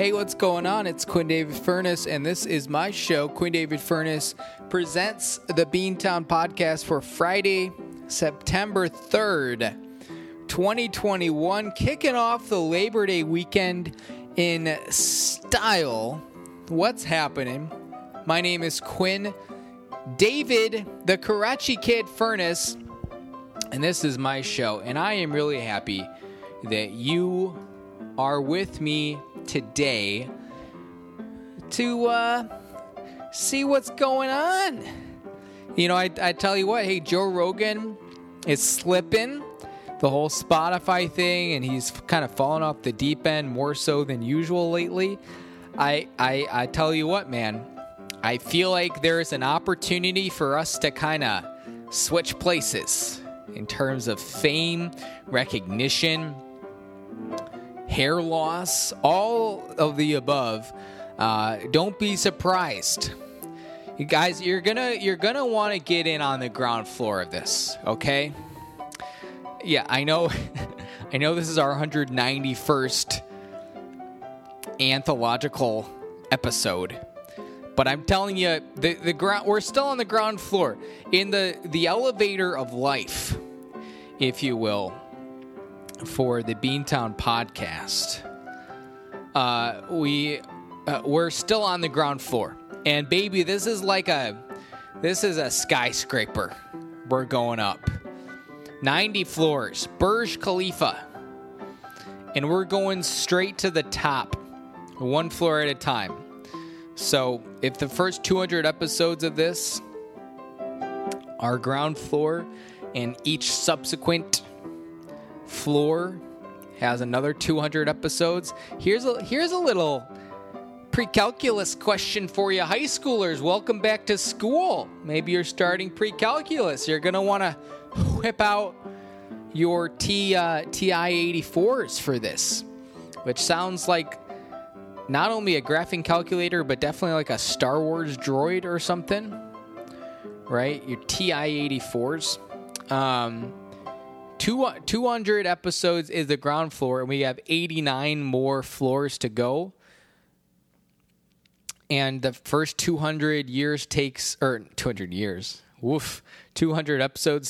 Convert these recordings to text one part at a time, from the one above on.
Hey, what's going on? It's Quinn David Furnace, and this is my show. Quinn David Furnace presents the Beantown Podcast for Friday, September 3rd, 2021, kicking off the Labor Day weekend in style. What's happening? My name is Quinn David, the Karachi Kid Furnace, and this is my show, and I am really happy that you are with me today to see what's going on. You know, I tell you what, hey, Joe Rogan is slipping the whole Spotify thing, and he's kind of fallen off the deep end more so than usual lately. I tell you what, man, I feel like there's an opportunity for us to kind of switch places in terms of fame, recognition, hair loss, all of the above. Don't be surprised, you guys. You're gonna want to get in on the ground floor of this, okay? Yeah, I know. I know this is our 191st anthological episode, but I'm telling you, the ground. We're still on the ground floor in the elevator of life, if you will, for the Beantown Podcast. We're still on the ground floor, and baby, this is a skyscraper. We're going up 90 floors, Burj Khalifa, and we're going straight to the top, one floor at a time. So if the first 200 episodes of this are ground floor, and each subsequent floor has another 200 episodes. Here's a little pre-calculus question for you high schoolers. Welcome back to school. Maybe you're starting pre-calculus. You're going to want to whip out your TI-84s for this, which sounds like not only a graphing calculator, but definitely like a Star Wars droid or something, right? Your TI-84s. 200 episodes is the ground floor, and we have 89 more floors to go. And the first 200 episodes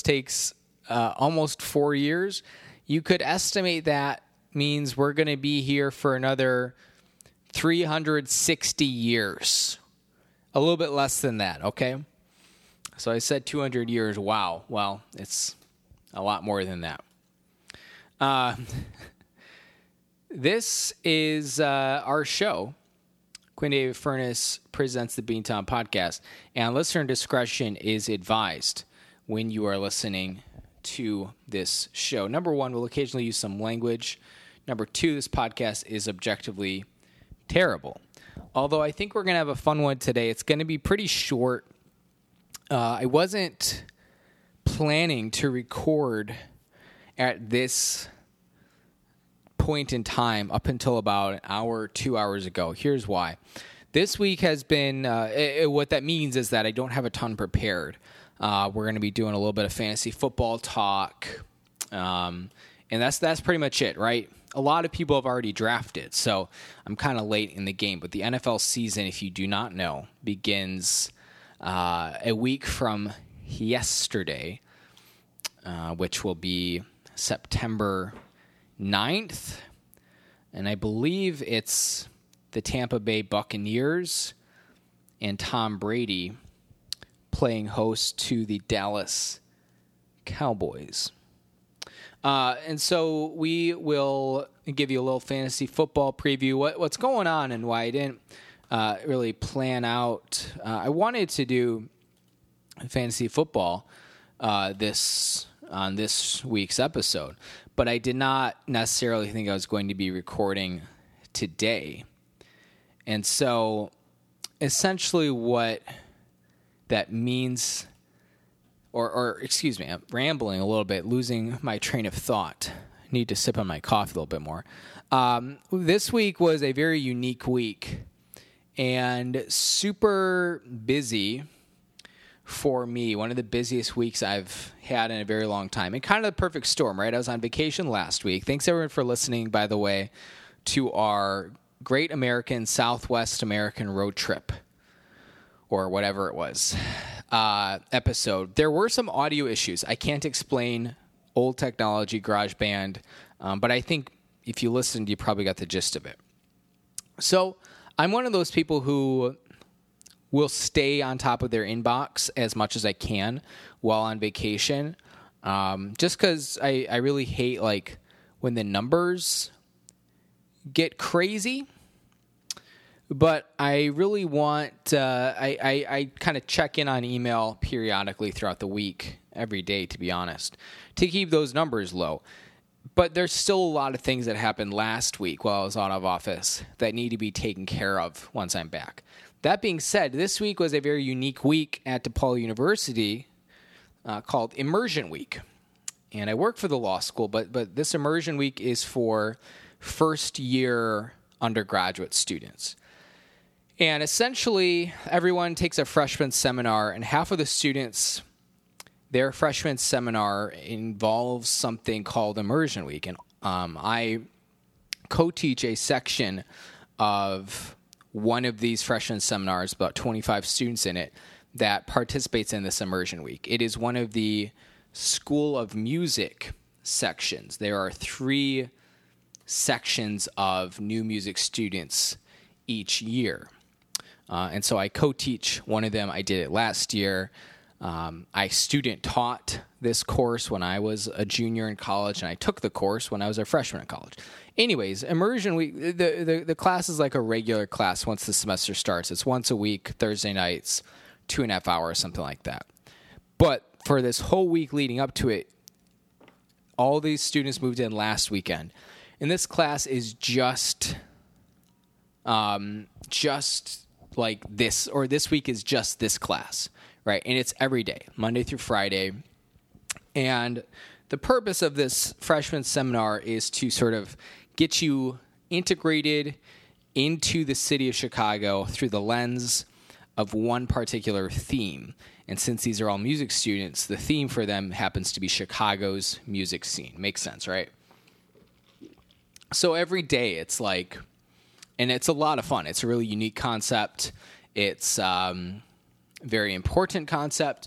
takes almost 4 years. You could estimate that means we're going to be here for another 360 years. A little bit less than that, okay? So I said 200 years. Wow. Well, it's a lot more than that. This is our show. Quinn David Furnace presents the Beantown Podcast, and listener discretion is advised when you are listening to this show. Number one, we'll occasionally use some language. Number two, this podcast is objectively terrible. Although I think we're going to have a fun one today. It's going to be pretty short. I wasn't planning to record at this point in time up until about an hour, 2 hours ago. Here's why. This week has been, what that means is that I don't have a ton prepared. We're going to be doing a little bit of fantasy football talk, and that's pretty much it, right? A lot of people have already drafted, so I'm kind of late in the game. But the NFL season, if you do not know, begins a week from yesterday, which will be September 9th, and I believe it's the Tampa Bay Buccaneers and Tom Brady playing host to the Dallas Cowboys. And so we will give you a little fantasy football preview, what's going on and why I didn't really plan out. I wanted to do fantasy football this week's episode, but I did not necessarily think I was going to be recording today. And so essentially what that means, or excuse me, I'm rambling a little bit, losing my train of thought. I need to sip on my coffee a little bit more. This week was a very unique week and super busy for me, one of the busiest weeks I've had in a very long time, and kind of the perfect storm, right? I was on vacation last week. Thanks everyone for listening, by the way, to our Great American Southwest American Road Trip, or whatever it was, episode, there were some audio issues. I can't explain old technology, GarageBand, but I think if you listened, you probably got the gist of it. So I'm one of those people who will stay on top of their inbox as much as I can while on vacation, just because I really hate like when the numbers get crazy. But I really want I kind of check in on email periodically throughout the week, every day, to be honest, to keep those numbers low. But there's still a lot of things that happened last week while I was out of office that need to be taken care of once I'm back. That being said, this week was a very unique week at DePaul University called Immersion Week. And I work for the law school, but this Immersion Week is for first-year undergraduate students. And essentially, everyone takes a freshman seminar, and half of the students, their freshman seminar involves something called Immersion Week. And I co-teach a section of one of these freshman seminars, about 25 students in it, that participates in this Immersion Week. It is one of the School of Music sections. There are 3 sections of new music students each year. And so I co-teach one of them. I did it last year. I student taught this course when I was a junior in college, and I took the course when I was a freshman in college. Anyways, Immersion Week, the class is like a regular class once the semester starts. It's once a week, Thursday nights, 2.5 hours, something like that. But for this whole week leading up to it, all these students moved in last weekend. And this class is just like this, or this week is just this class, right? And it's every day, Monday through Friday. And the purpose of this freshman seminar is to sort of get you integrated into the city of Chicago through the lens of one particular theme. And since these are all music students, the theme for them happens to be Chicago's music scene. Makes sense, right? So every day it's like, and it's a lot of fun. It's a really unique concept. It's a very important concept.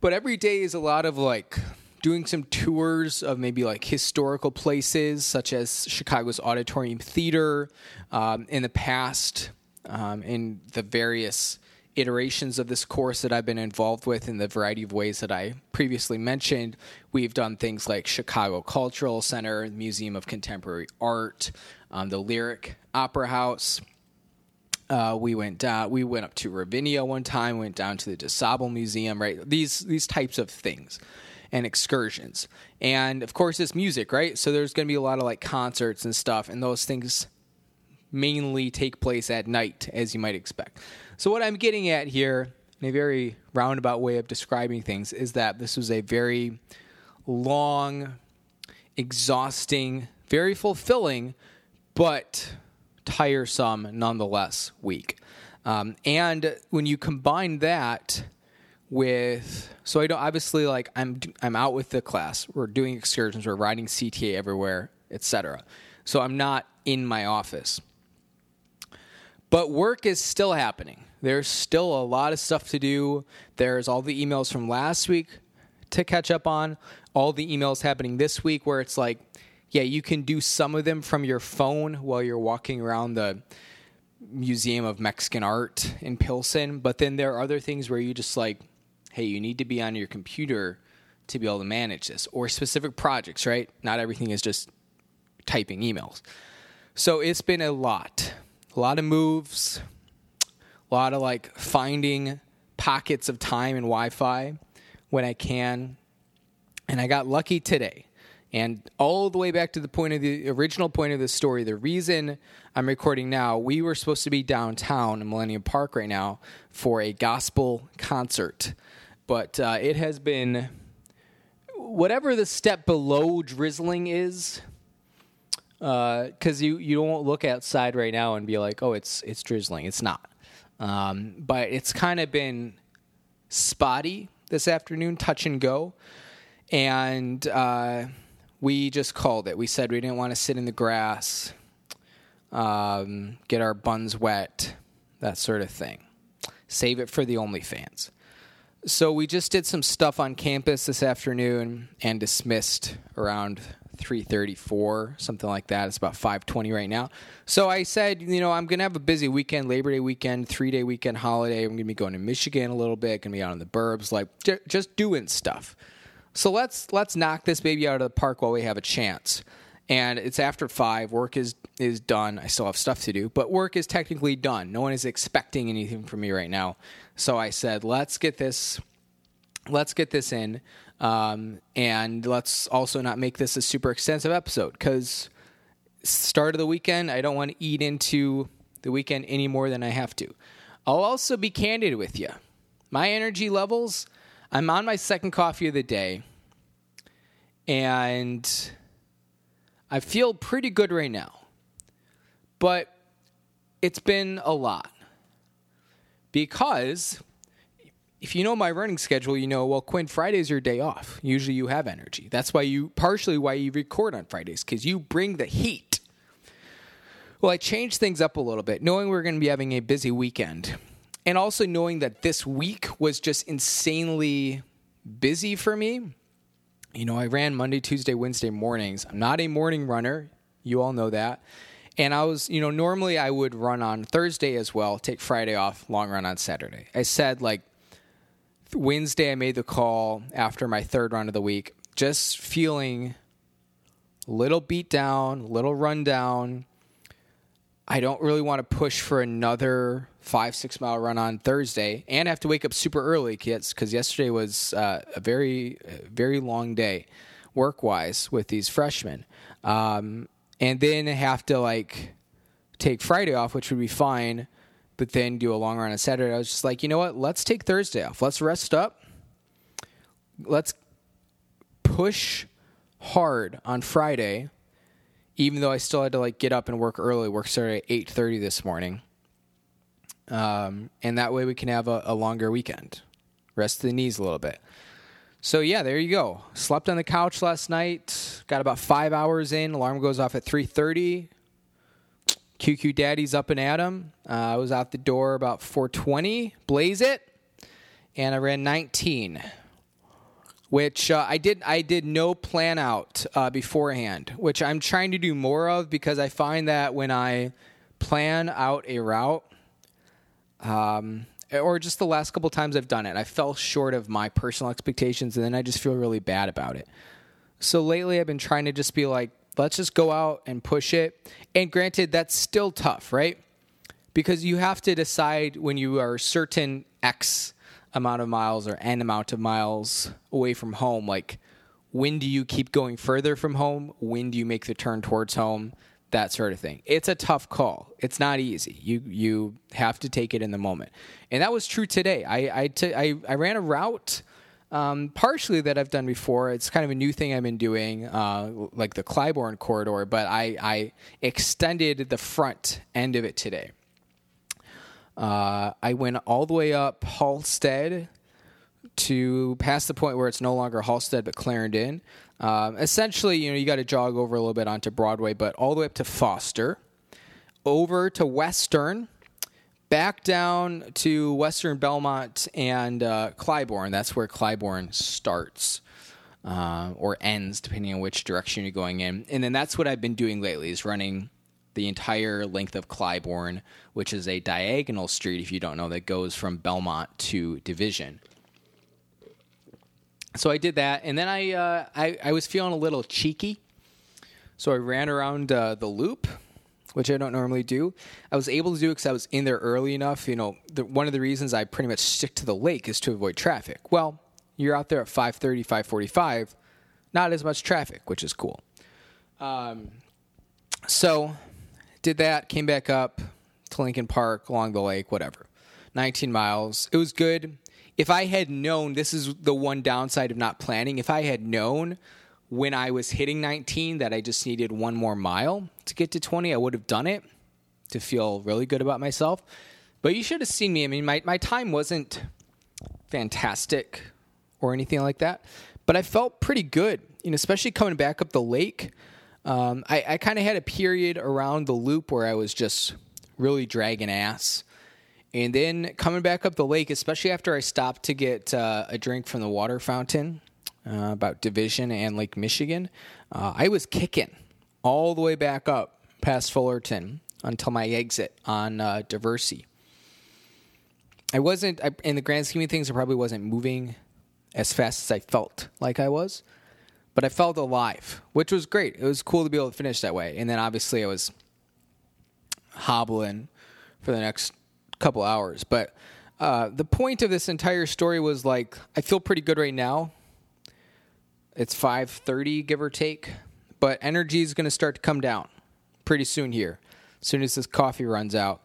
But every day is a lot of like doing some tours of maybe like historical places, such as Chicago's Auditorium Theater in the past, in the various iterations of this course that I've been involved with in the variety of ways that I previously mentioned. We've done things like Chicago Cultural Center, Museum of Contemporary Art, the Lyric Opera House. We went up to Ravinia one time, went down to the DeSable Museum, right? These types of things and excursions. And of course it's music, right? So there's going to be a lot of like concerts and stuff, and those things mainly take place at night, as you might expect. So what I'm getting at here, in a very roundabout way of describing things, is that this was a very long, exhausting, very fulfilling, but tiresome nonetheless week. And when you combine that with, so I don't, obviously, like I'm out with the class. We're doing excursions. We're riding CTA everywhere, etc. So I'm not in my office. But work is still happening. There's still a lot of stuff to do. There's all the emails from last week to catch up on, all the emails happening this week where it's like, yeah, you can do some of them from your phone while you're walking around the Museum of Mexican Art in Pilsen. But then there are other things where you just like, hey, you need to be on your computer to be able to manage this, or specific projects, right? Not everything is just typing emails. So it's been a lot. A lot of moves, a lot of like finding pockets of time and Wi-Fi when I can. And I got lucky today. And all the way back to the point of the original point of the story, the reason I'm recording now, we were supposed to be downtown in Millennium Park right now for a gospel concert. But it has been, whatever the step below drizzling is, because you don't look outside right now and be like, oh, it's drizzling. It's not. But it's kind of been spotty this afternoon, touch and go. And we just called it. We said we didn't want to sit in the grass. get our buns wet, that sort of thing. Save it for the OnlyFans. So we just did some stuff on campus this afternoon and dismissed around 3:34, something like that. It's about 5:20 right now. So I said, you know, I'm going to have a busy weekend, Labor Day weekend, 3-day weekend holiday. I'm going to be going to Michigan a little bit, going to be out in the burbs, like just doing stuff. So let's knock this baby out of the park while we have a chance. And it's after 5. Work is done. I still have stuff to do, but work is technically done. No one is expecting anything from me right now. So I said, let's get this in, and let's also not make this a super extensive episode, because start of the weekend, I don't want to eat into the weekend any more than I have to. I'll also be candid with you. My energy levels, I'm on my second coffee of the day, and I feel pretty good right now, but it's been a lot, because if you know my running schedule, you know, well, Quinn, Friday's your day off. Usually you have energy. That's why partially why you record on Fridays, because you bring the heat. Well, I changed things up a little bit, knowing we were going to be having a busy weekend, and also knowing that this week was just insanely busy for me. You know, I ran Monday, Tuesday, Wednesday mornings. I'm not a morning runner. You all know that. And I was, you know, normally I would run on Thursday as well, take Friday off, long run on Saturday. I said, like, Wednesday I made the call after my third run of the week, just feeling a little beat down, a little run down. I don't really want to push for another 5-6 mile run on Thursday, and I have to wake up super early, kids, because yesterday was a very, very long day work-wise with these freshmen. And then I have to, like, take Friday off, which would be fine, but then do a long run on Saturday. I was just like, you know what? Let's take Thursday off. Let's rest up. Let's push hard on Friday, even though I still had to, like, get up and work early. Work started at 8:30 this morning. And that way we can have a longer weekend. Rest the knees a little bit. So, yeah, there you go. Slept on the couch last night. Got about 5 hours in. Alarm goes off at 3:30. QQ Daddy's up and at 'em. I was out the door about 4:20. Blaze it. And I ran 19, which I did no plan out beforehand, which I'm trying to do more of, because I find that when I plan out a route, or just the last couple times I've done it, I fell short of my personal expectations, and then I just feel really bad about it. So lately I've been trying to just be like, let's just go out and push it. And granted, that's still tough, right? Because you have to decide when you are certain X amount of miles or N amount of miles away from home, like, when do you keep going further from home? When do you make the turn towards home? That sort of thing. It's a tough call. It's not easy. You have to take it in the moment. And that was true today. I ran a route partially that I've done before. It's kind of a new thing I've been doing, like the Clybourne corridor, but I extended the front end of it today. I went all the way up Halstead to past the point where it's no longer Halstead but Clarendon. Essentially, you know, you got to jog over a little bit onto Broadway, but all the way up to Foster, over to Western, back down to Western, Belmont, and Clybourne. That's where Clybourne starts or ends, depending on which direction you're going in. And then that's what I've been doing lately, is running the entire length of Clybourne, which is a diagonal street, if you don't know, that goes from Belmont to Division. So I did that, and then I was feeling a little cheeky, so I ran around the loop, which I don't normally do. I was able to do it because I was in there early enough. You know, one of the reasons I pretty much stick to the lake is to avoid traffic. Well, you're out there at 5:30, 5:45, not as much traffic, which is cool. So did that, came back up to Lincoln Park, along the lake, whatever. 19 miles. It was good. If I had known, this is the one downside of not planning. If I had known when I was hitting 19 that I just needed one more mile to get to 20, I would have done it to feel really good about myself. But you should have seen me. I mean, my time wasn't fantastic or anything like that, but I felt pretty good, you know, especially coming back up the lake. I kind of had a period around the loop where I was just really dragging ass. And then coming back up the lake, especially after I stopped to get a drink from the water fountain about Division and Lake Michigan, I was kicking all the way back up past Fullerton until my exit on Diversey. I wasn't, in the grand scheme of things, I probably wasn't moving as fast as I felt like I was, but I felt alive, which was great. It was cool to be able to finish that way. And then obviously I was hobbling for the next couple hours. But the point of this entire story was, like, I feel pretty good right now. It's 5:30, give or take, but energy is going to start to come down pretty soon here, as soon as this coffee runs out.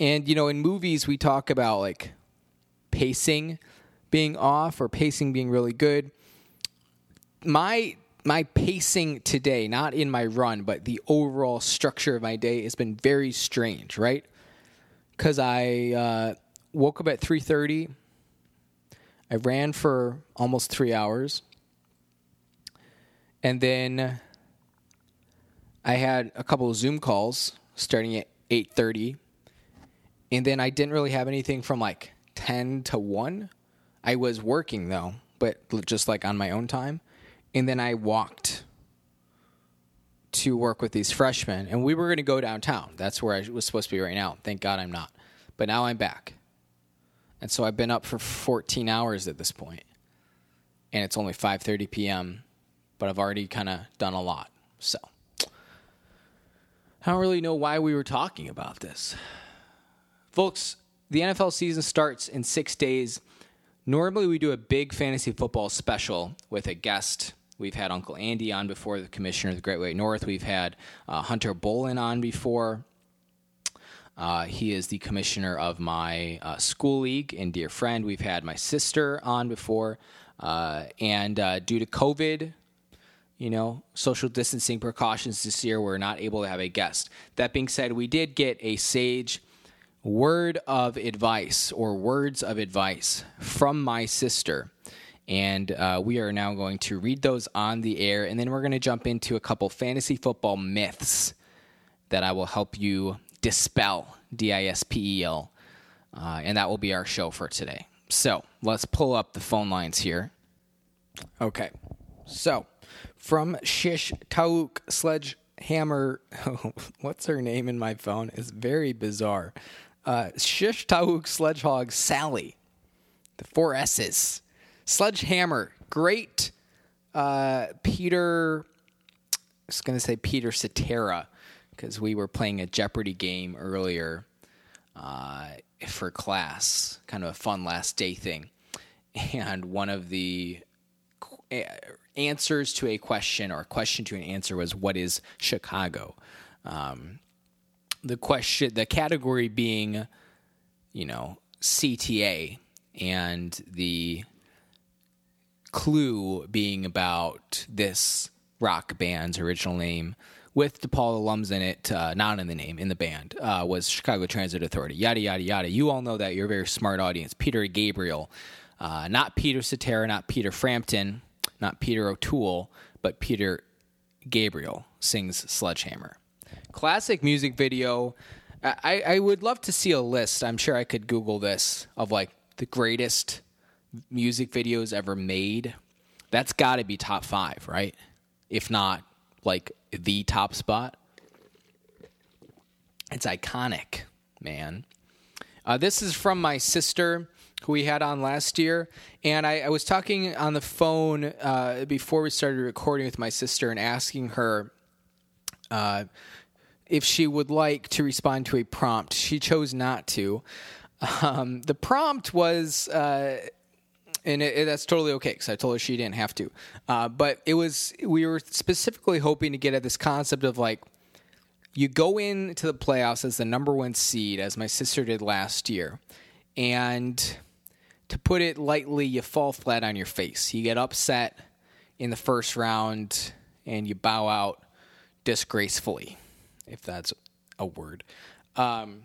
And, you know, in movies, we talk about, like, pacing being off or pacing being really good. My pacing today, not in my run, but the overall structure of my day has been very strange, right? Because I woke up at 3:30. I ran for almost 3 hours. And then I had a couple of Zoom calls starting at 8:30. And then I didn't really have anything from, like, 10 to 1. I was working, though, but just, like, on my own time. And then I walked to work with these freshmen, and we were going to go downtown. That's where I was supposed to be right now. Thank God I'm not. But now I'm back. And so I've been up for 14 hours at this point, and it's only 5:30 p.m., but I've already kind of done a lot. So I don't really know why we were talking about this. Folks, the NFL season starts in 6 days. Normally we do a big fantasy football special with a guest. We've had Uncle Andy on before, the commissioner of the Great White North. We've had Hunter Bolin on before. He is the commissioner of my school league and dear friend. We've had my sister on before. And due to COVID, you know, social distancing precautions this year, we're not able to have a guest. That being said, we did get a sage word of advice or words of advice from my sister. And we are now going to read those on the air, and then we're going to jump into a couple fantasy football myths that I will help you dispel, D-I-S-P-E-L, and that will be our show for today. So let's pull up the phone lines here. Okay, so from Shish Tauk Sledgehammer, what's her name in my phone? It's very bizarre. Shish Tauk Sledgehog Sally, the four S's. Sledgehammer, great Peter, I was going to say Peter Cetera, because we were playing a Jeopardy game earlier for class, kind of a fun last day thing. And one of the answers to a question or a question to an answer was, what is Chicago? The question, the category being, you know, CTA, and the clue being about this rock band's original name with DePaul alums in it, not in the name, in the band, was Chicago Transit Authority, yada, yada, yada. You all know that. You're a very smart audience. Peter Gabriel, not Peter Cetera, not Peter Frampton, not Peter O'Toole, but Peter Gabriel sings Sledgehammer. Classic music video. I would love to see a list. I'm sure I could Google this, of, like, the greatest music videos ever made. That's got to be top 5, right? If not, like, the top spot. It's iconic, man. This is from my sister, who we had on last year, and I was talking on the phone before we started recording with my sister, and asking her if she would like to respond to a prompt. She chose not to. The prompt was... and that's totally okay, because I told her she didn't have to. But it was, we were specifically hoping to get at this concept of, like, you go into the playoffs as the number one seed, as my sister did last year. And to put it lightly, you fall flat on your face. You get upset in the first round, and you bow out disgracefully, if that's a word. And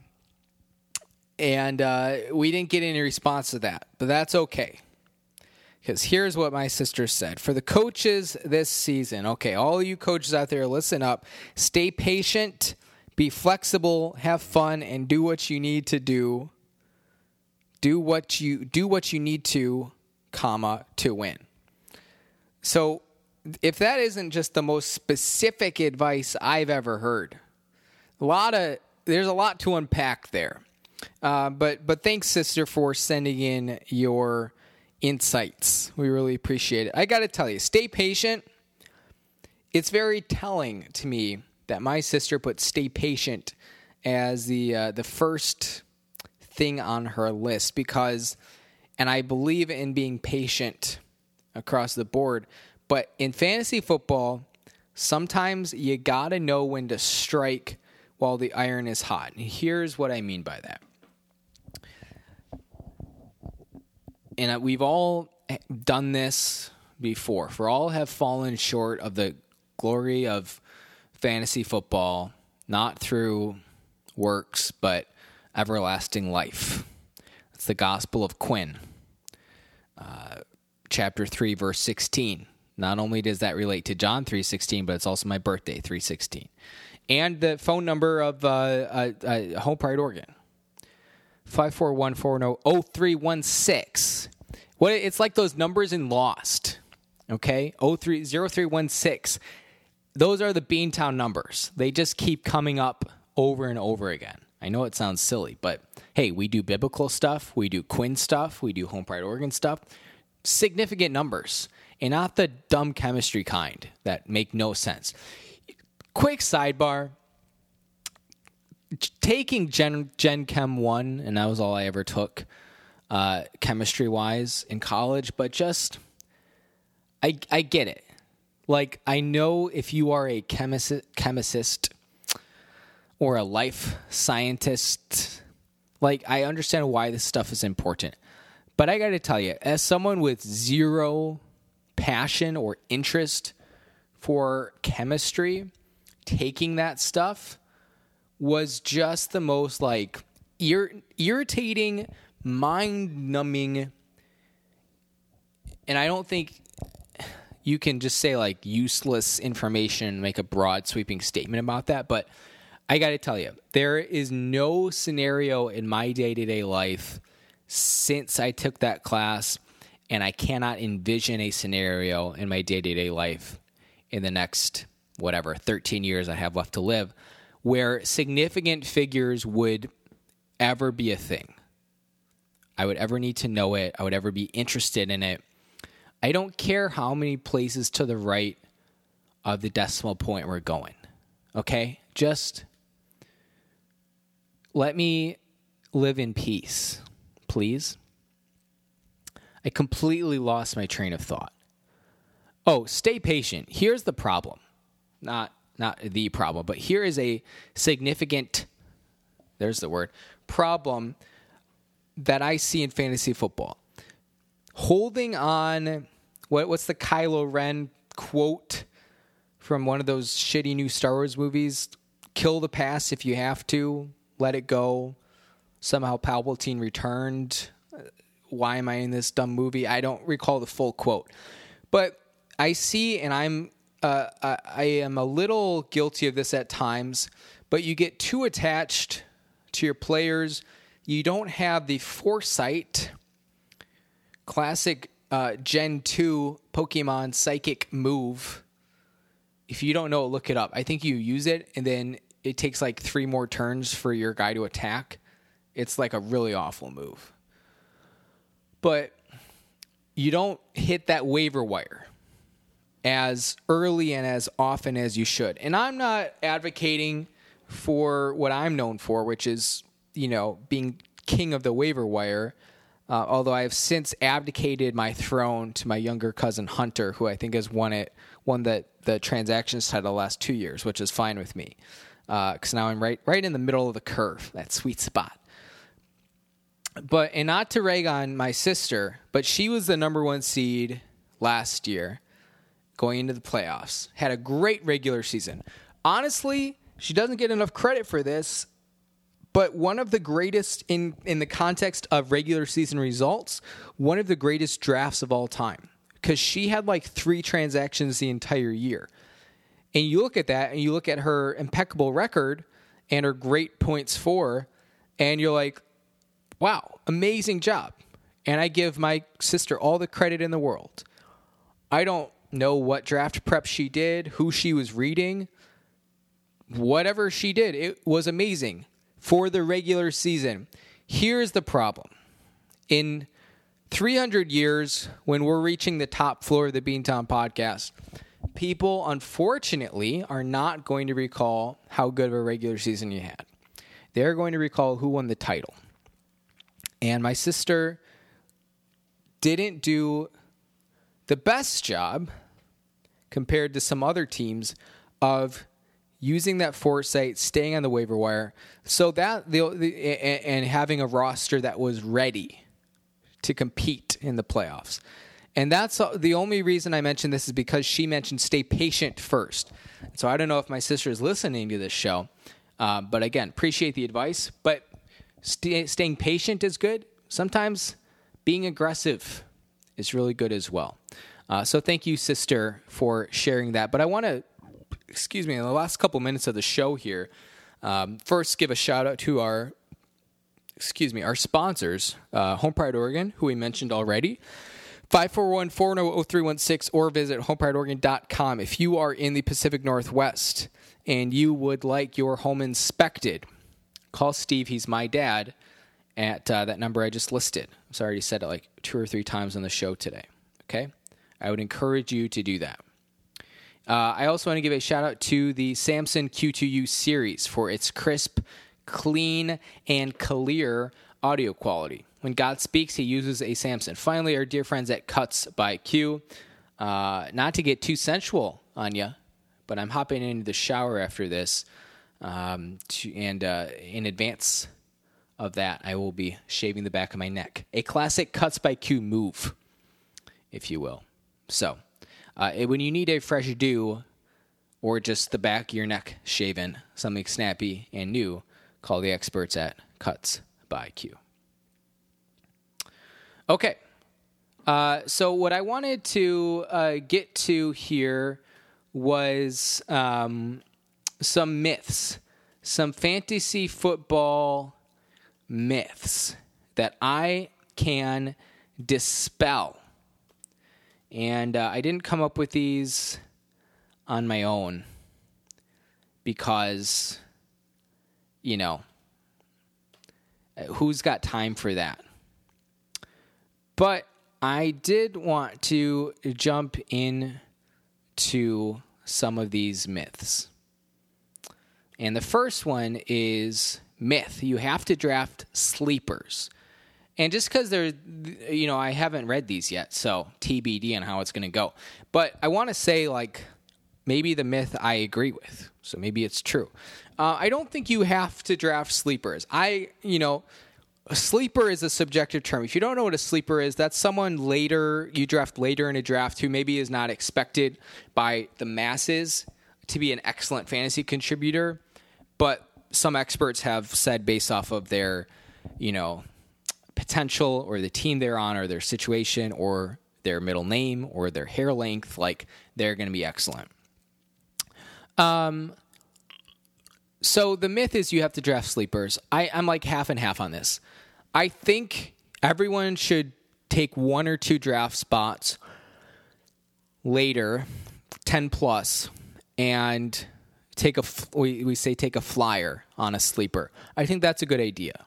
we didn't get any response to that, but that's okay. Because here's what my sister said. For the coaches this season, okay, all you coaches out there, listen up. Stay patient, be flexible, have fun, and do what you need to do. Do what you need to win. So if that isn't just the most specific advice I've ever heard, there's a lot to unpack there. But thanks, sister, for sending in your insights. We really appreciate it. I got to tell you, stay patient. It's very telling to me that my sister put stay patient as the first thing on her list because, and I believe in being patient across the board, but in fantasy football, sometimes you got to know when to strike while the iron is hot. And here's what I mean by that. And we've all done this before. We all have fallen short of the glory of fantasy football, not through works, but everlasting life. It's the Gospel of Quinn, chapter 3, verse 16. Not only does that relate to John 3:16, but it's also my birthday, 3:16. And the phone number of Home Pride Oregon. 541-410-0316. It's like those numbers in Lost, okay? 0316. Those are the Beantown numbers. They just keep coming up over and over again. I know it sounds silly, but hey, we do biblical stuff. We do Quinn stuff. We do Home Pride Oregon stuff. Significant numbers, and not the dumb chemistry kind that make no sense. Quick sidebar. Taking Gen Chem 1, and that was all I ever took chemistry-wise in college, but just, I get it. Like, I know if you are a chemist or a life scientist, like, I understand why this stuff is important. But I got to tell you, as someone with zero passion or interest for chemistry, taking that stuff was just the most, like, irritating, mind-numbing, and I don't think you can just say, like, useless information, make a broad, sweeping statement about that, but I got to tell you, there is no scenario in my day-to-day life since I took that class, and I cannot envision a scenario in my day-to-day life in the next, 13 years I have left to live, where significant figures would ever be a thing. I would ever need to know it. I would ever be interested in it. I don't care how many places to the right of the decimal point we're going. Okay? Just let me live in peace, please. I completely lost my train of thought. Oh, stay patient. Here's the problem. Not the problem, but here is a significant, there's the word, problem that I see in fantasy football. Holding on, what's the Kylo Ren quote from one of those shitty new Star Wars movies? Kill the past if you have to, let it go. Somehow Palpatine returned. Why am I in this dumb movie? I don't recall the full quote. But I see, and I am a little guilty of this at times, but you get too attached to your players. You don't have the foresight, classic Gen 2 Pokemon psychic move. If you don't know it, look it up. I think you use it, and then it takes like 3 more turns for your guy to attack. It's like a really awful move. But you don't hit that waiver wire as early and as often as you should. And I'm not advocating for what I'm known for, which is, being king of the waiver wire, although I have since abdicated my throne to my younger cousin Hunter, who I think has won the transactions title the last 2 years, which is fine with me, because now I'm right in the middle of the curve, that sweet spot. But, and not to rag on my sister, but she was the number 1 seed last year, going into the playoffs. Had a great regular season. Honestly, she doesn't get enough credit for this, But one of the greatest, in the context of regular season results, one of the greatest drafts of all time. Because she had like 3 transactions the entire year. And you look at that, and you look at her impeccable record and her great points for, and you're like, wow, amazing job. And I give my sister all the credit in the world. I don't know what draft prep she did, who she was reading. Whatever she did, it was amazing for the regular season. Here's the problem. In 300 years, when we're reaching the top floor of the Beantown Podcast, people, unfortunately, are not going to recall how good of a regular season you had. They're going to recall who won the title. And my sister didn't do the best job compared to some other teams of using that foresight, staying on the waiver wire, so that and having a roster that was ready to compete in the playoffs. And that's the only reason I mentioned this is because she mentioned stay patient first. So I don't know if my sister is listening to this show, but again, appreciate the advice. But staying patient is good. Sometimes being aggressive is really good as well. So thank you, sister, for sharing that. But I want to, in the last couple minutes of the show here, first give a shout out to our sponsors, Home Pride Oregon, who we mentioned already. 541-410-0316, or visit homeprideoregon.com. If you are in the Pacific Northwest and you would like your home inspected, call Steve, he's my dad, at that number I just listed. I've already said it like 2 or 3 times on the show today, okay? I would encourage you to do that. I also want to give a shout-out to the Samson Q2U series for its crisp, clean, and clear audio quality. When God speaks, he uses a Samson. Finally, our dear friends at Cuts by Q. Not to get too sensual on you, but I'm hopping into the shower after this. In advance of that, I will be shaving the back of my neck. A classic Cuts by Q move, if you will. So, when you need a fresh do or just the back of your neck shaven, something snappy and new, call the experts at Cuts by Q. Okay, so what I wanted to get to here was some myths, some fantasy football myths that I can dispel. And I didn't come up with these on my own because, you know, who's got time for that? But I did want to jump in to some of these myths. And the first one is myth. You have to draft sleepers. And just because they're, you know, I haven't read these yet, so TBD on how it's going to go. But I want to say, like, maybe the myth I agree with. So maybe it's true. I don't think you have to draft sleepers. A sleeper is a subjective term. If you don't know what a sleeper is, that's someone later, you draft later in a draft who maybe is not expected by the masses to be an excellent fantasy contributor, but some experts have said based off of their, you know, potential or the team they're on or their situation or their middle name or their hair length, like they're going to be excellent. So the myth is you have to draft sleepers. I'm like half and half on this. I think everyone should take 1 or 2 draft spots later, 10 plus, and take a flyer on a sleeper. I think that's a good idea.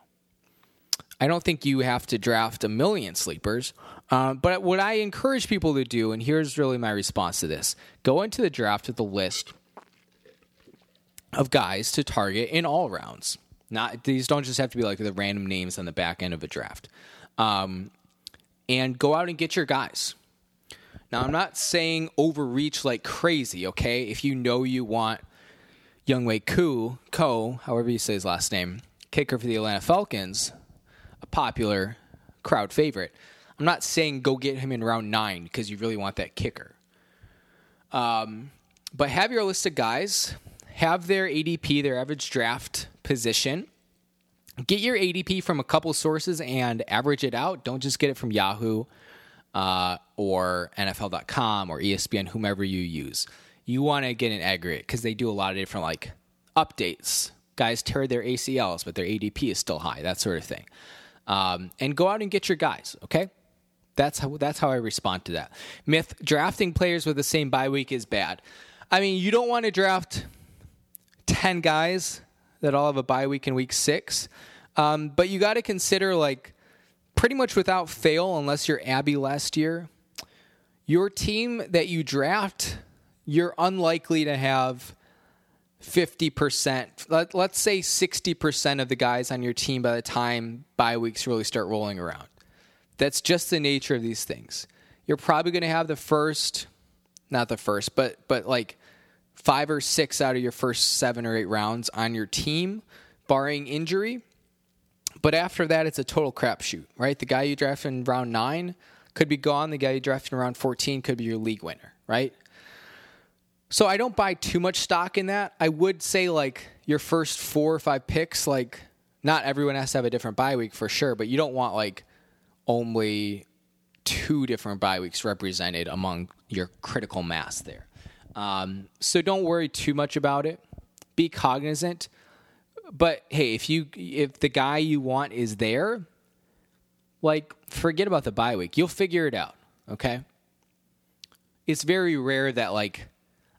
I don't think you have to draft a million sleepers, but what I encourage people to do, and here's really my response to this, go into the draft with a list of guys to target in all rounds. These don't just have to be like the random names on the back end of a draft. And go out and get your guys. Now, I'm not saying overreach like crazy, okay? If you know you want Younghoe Koo, however you say his last name, kicker for the Atlanta Falcons, a popular crowd favorite, I'm not saying go get him in round 9 because you really want that kicker. But have your list of guys, have their ADP, their average draft position, Get your ADP from a couple sources and average it out. Don't just get it from Yahoo or NFL.com or ESPN, whomever you use. You want to get an aggregate because they do a lot of different like updates. Guys tear their ACLs, but their ADP is still high, that sort of thing. And go out and get your guys, okay? That's how I respond to that. Myth, drafting players with the same bye week is bad. I mean, you don't want to draft 10 guys that all have a bye week in week 6. But you got to consider, like, pretty much without fail, unless you're Abby last year, your team that you draft, you're unlikely to have 50%, let's say 60% of the guys on your team by the time bye weeks really start rolling around. That's just the nature of these things. You're probably going to have the first, not the first, but like 5 or 6 out of your first 7 or 8 rounds on your team, barring injury. But after that, it's a total crapshoot, right? The guy you draft in round 9 could be gone. The guy you draft in round 14 could be your league winner, right? So I don't buy too much stock in that. I would say like your first 4 or 5 picks, like not everyone has to have a different bye week for sure, but you don't want like only 2 different bye weeks represented among your critical mass there. So don't worry too much about it. Be cognizant. But hey, if the guy you want is there, like forget about the bye week. You'll figure it out, okay? It's very rare that like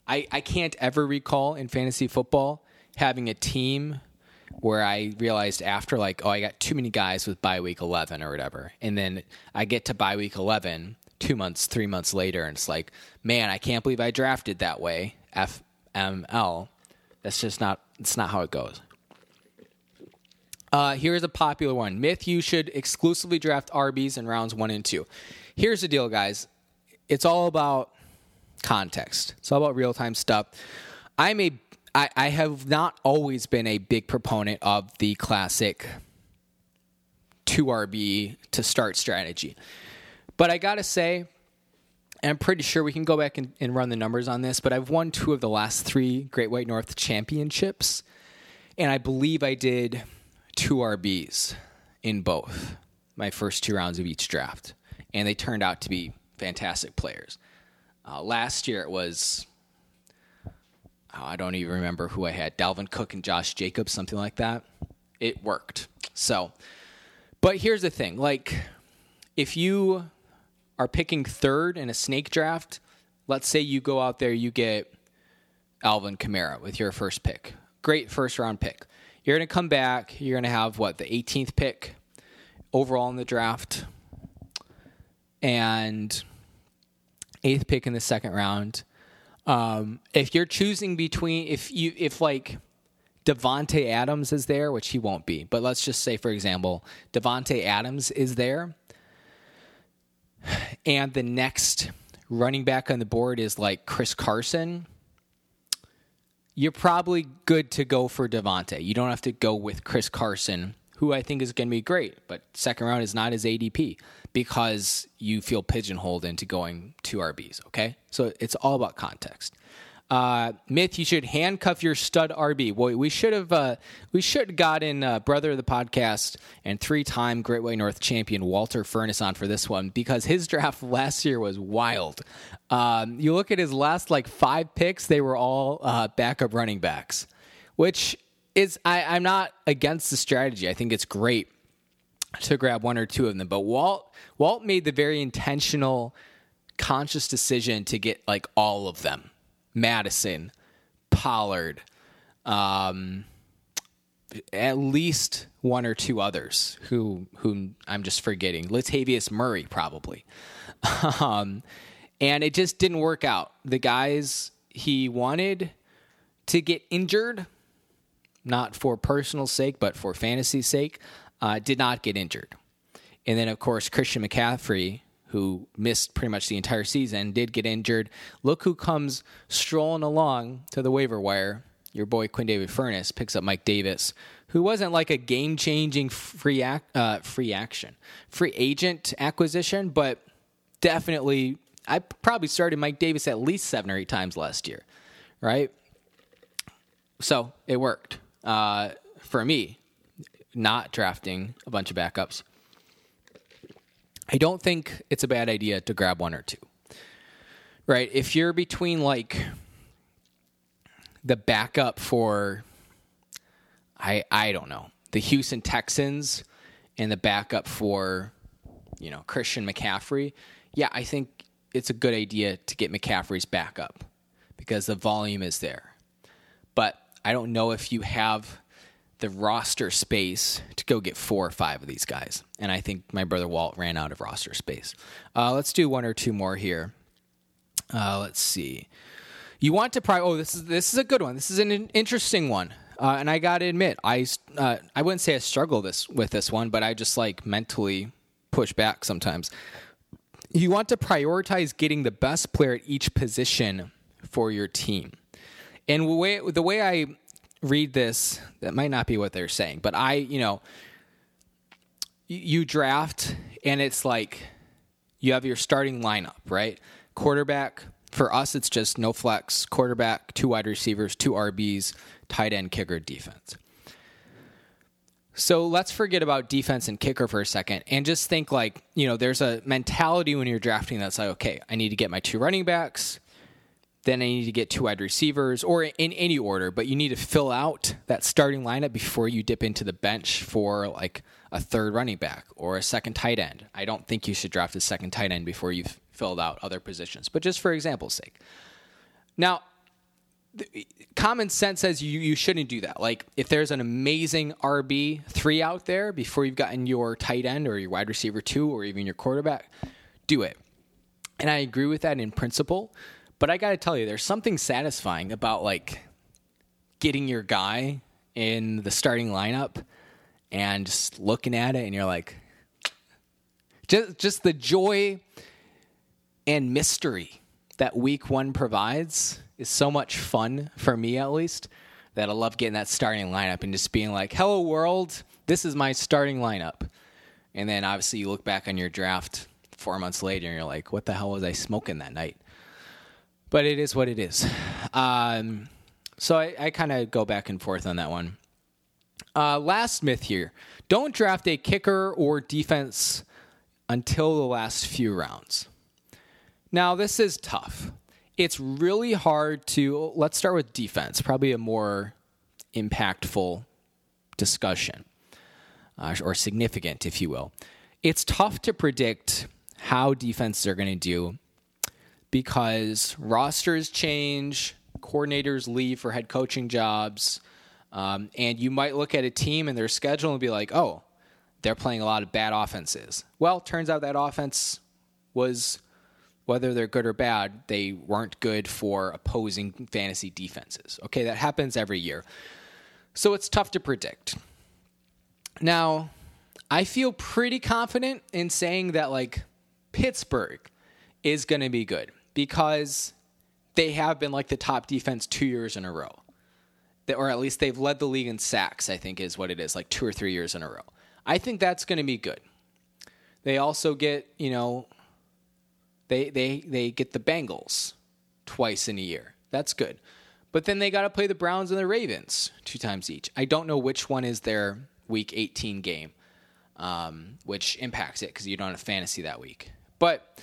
I can't ever recall in fantasy football having a team where I realized after like, oh, I got too many guys with bye week 11 or whatever. And then I get to bye week 11, 2 months, 3 months later. And it's like, man, I can't believe I drafted that way. FML. That's just not, it's not how it goes. Here's a popular one. Myth, you should exclusively draft RBs in rounds 1 and 2. Here's the deal, guys. It's all about context. It's all about real-time stuff. I have not always been a big proponent of the classic 2RB to start strategy. But I got to say, and I'm pretty sure we can go back and run the numbers on this, but I've won 2 of the last 3 Great White North championships, and I believe I did 2 RBs in both my first 2 rounds of each draft, and they turned out to be fantastic players. Last year it was, I don't even remember who I had, Dalvin Cook and Josh Jacobs, something like that. It worked. So, but here's the thing. Like, if you are picking 3rd in a snake draft, let's say you go out there, you get Alvin Kamara with your first pick. Great first round pick. You're going to come back. You're going to have, the 18th pick overall in the draft. And 8th pick in the 2nd round. If you're choosing between, if Devontae Adams is there, which he won't be, but let's just say, for example, Devontae Adams is there, and the next running back on the board is like Chris Carson, you're probably good to go for Devontae. You don't have to go with Chris Carson, who I think is going to be great, but 2nd round is not his ADP because you feel pigeonholed into going 2 RBs, okay? So it's all about context. Myth, you should handcuff your stud RB. Well, we should have gotten brother of the podcast and 3-time Great White North champion Walter Furness on for this one because his draft last year was wild. You look at his last 5 picks, they were all backup running backs, which is I'm not against the strategy. I think it's great to grab 1 or 2 of them. But Walt made the very intentional, conscious decision to get all of them. Madison, Pollard, at least 1 or 2 others whom I'm just forgetting. Latavius Murray probably. And it just didn't work out. The guys he wanted to get injured, not for personal sake, but for fantasy's sake, did not get injured. And then, of course, Christian McCaffrey, who missed pretty much the entire season, did get injured. Look who comes strolling along to the waiver wire. Your boy Quinn David Furnace picks up Mike Davis, who wasn't like a game-changing free agent acquisition, but definitely, I probably started Mike Davis at least 7 or 8 times last year, right? So it worked for me. not drafting a bunch of backups, I don't think it's a bad idea to grab one or two, right? If you're between like the backup for, I don't know, the Houston Texans and the backup for, you know, Christian McCaffrey, yeah, I think it's a good idea to get McCaffrey's backup because the volume is there. But I don't know if you have the roster space to go get 4 or 5 of these guys. And I think my brother Walt ran out of roster space. Let's do one or two more here. Let's see. You want to probably, this is a good one. This is an interesting one. And I got to admit, I wouldn't say I struggle with this one, but I just like mentally push back sometimes. You want to prioritize getting the best player at each position for your team. And the way I read this, that might not be what they're saying, but you draft and it's like you have your starting lineup, right? Quarterback, for us, it's just no flex, quarterback, 2 wide receivers, 2 RBs, tight end, kicker, defense. So let's forget about defense and kicker for a second and just think like, there's a mentality when you're drafting that's like, okay, I need to get my 2 running backs, then I need to get 2 wide receivers, or in any order, but you need to fill out that starting lineup before you dip into the bench for like a 3rd running back or a 2nd tight end. I don't think you should draft a 2nd tight end before you've filled out other positions, but just for example's sake. Now, common sense says you shouldn't do that. Like, if there's an amazing RB3 out there before you've gotten your tight end or your wide receiver 2 or even your quarterback, do it. And I agree with that in principle, but I got to tell you, there's something satisfying about, like, getting your guy in the starting lineup and just looking at it and you're like, just the joy and mystery that week one provides is so much fun, for me at least, that I love getting that starting lineup and just being like, hello world, this is my starting lineup. And then obviously you look back on your draft 4 months later and you're like, what the hell was I smoking that night? But it is what it is. So I kind of go back and forth on that one. Last myth here. Don't draft a kicker or defense until the last few rounds. Now, this is tough. It's really hard to, let's start with defense, probably a more impactful discussion, or significant, if you will. It's tough to predict how defenses are going to do because rosters change, coordinators leave for head coaching jobs, and you might look at a team and their schedule and be like, oh, they're playing a lot of bad offenses. Well, turns out that offense was, whether they're good or bad, they weren't good for opposing fantasy defenses. Okay, that happens every year. So it's tough to predict. Now, I feel pretty confident in saying that, like, Pittsburgh is going to be good because they have been, like, the top defense 2 years in a row. Or at least they've led the league in sacks, I think is what it is, like 2 or 3 years in a row. I think that's going to be good. They also get, They get the Bengals twice in a year. That's good. But then they got to play the Browns and the Ravens 2 times each. I don't know which one is their Week 18 game, which impacts it because you don't have fantasy that week. But,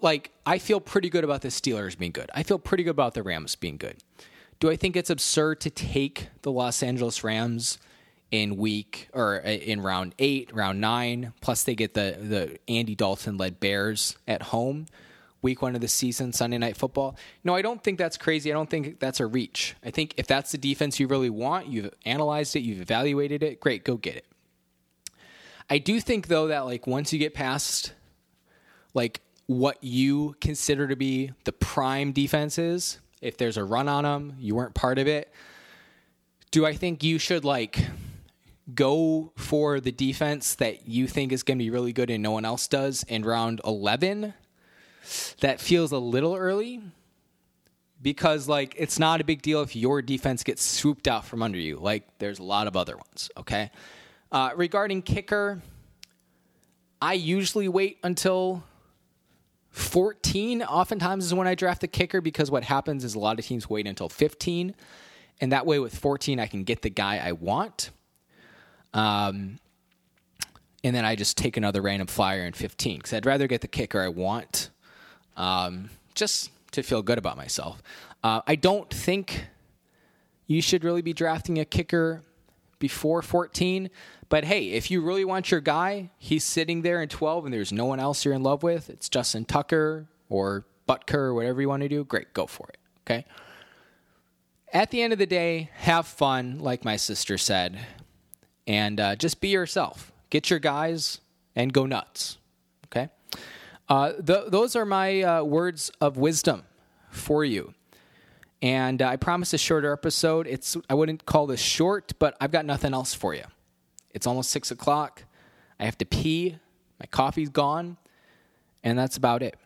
like, I feel pretty good about the Steelers being good. I feel pretty good about the Rams being good. Do I think it's absurd to take the Los Angeles Rams in round 8, round 9, plus they get the Andy Dalton-led Bears at home, week 1 of the season, Sunday Night Football? No, I don't think that's crazy. I don't think that's a reach. I think if that's the defense you really want, you've analyzed it, you've evaluated it, great, go get it. I do think, though, that, like, once you get past, like, what you consider to be the prime defenses, if there's a run on them, you weren't part of it, do I think you should, like, go for the defense that you think is going to be really good and no one else does in round 11. That feels a little early because, like, it's not a big deal if your defense gets swooped out from under you. Like, there's a lot of other ones, okay? Regarding kicker, I usually wait until 14 oftentimes is when I draft the kicker because what happens is a lot of teams wait until 15. And that way with 14, I can get the guy I want. And then I just take another random flyer in 15 because I'd rather get the kicker I want just to feel good about myself. I don't think you should really be drafting a kicker before 14. But, hey, if you really want your guy, he's sitting there in 12 and there's no one else you're in love with. It's Justin Tucker or Butker or whatever you want to do. Great, go for it, okay? At the end of the day, have fun, like my sister said, and just be yourself. Get your guys and go nuts, okay? Those are my words of wisdom for you. And I promise a shorter episode. I wouldn't call this short, but I've got nothing else for you. It's almost 6 o'clock. I have to pee. My coffee's gone. And that's about it.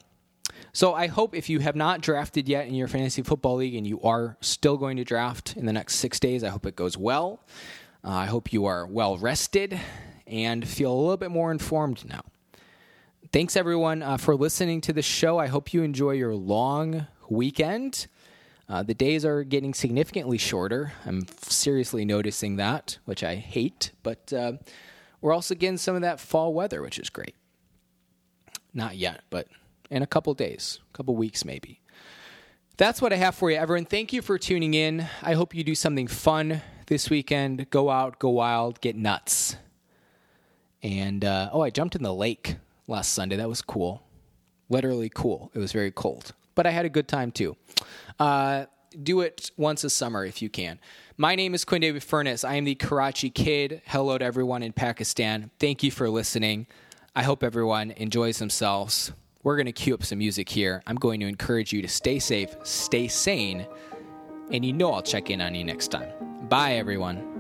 So I hope if you have not drafted yet in your fantasy football league and you are still going to draft in the next 6 days, I hope it goes well. I hope you are well rested and feel a little bit more informed now. Thanks, everyone, for listening to the show. I hope you enjoy your long weekend. The days are getting significantly shorter. I'm seriously noticing that, which I hate. But we're also getting some of that fall weather, which is great. Not yet, but in a couple days, a couple weeks maybe. That's what I have for you, everyone. Thank you for tuning in. I hope you do something fun this weekend. Go out, go wild, get nuts. And, I jumped in the lake last Sunday. That was cool. Literally cool. It was very cold. But I had a good time, too. Do it once a summer if you can. My name is Quinn David Furnace. I am the Karachi Kid. Hello to everyone in Pakistan. Thank you for listening. I hope everyone enjoys themselves. We're going to cue up some music here. I'm going to encourage you to stay safe, stay sane, and I'll check in on you next time. Bye, everyone.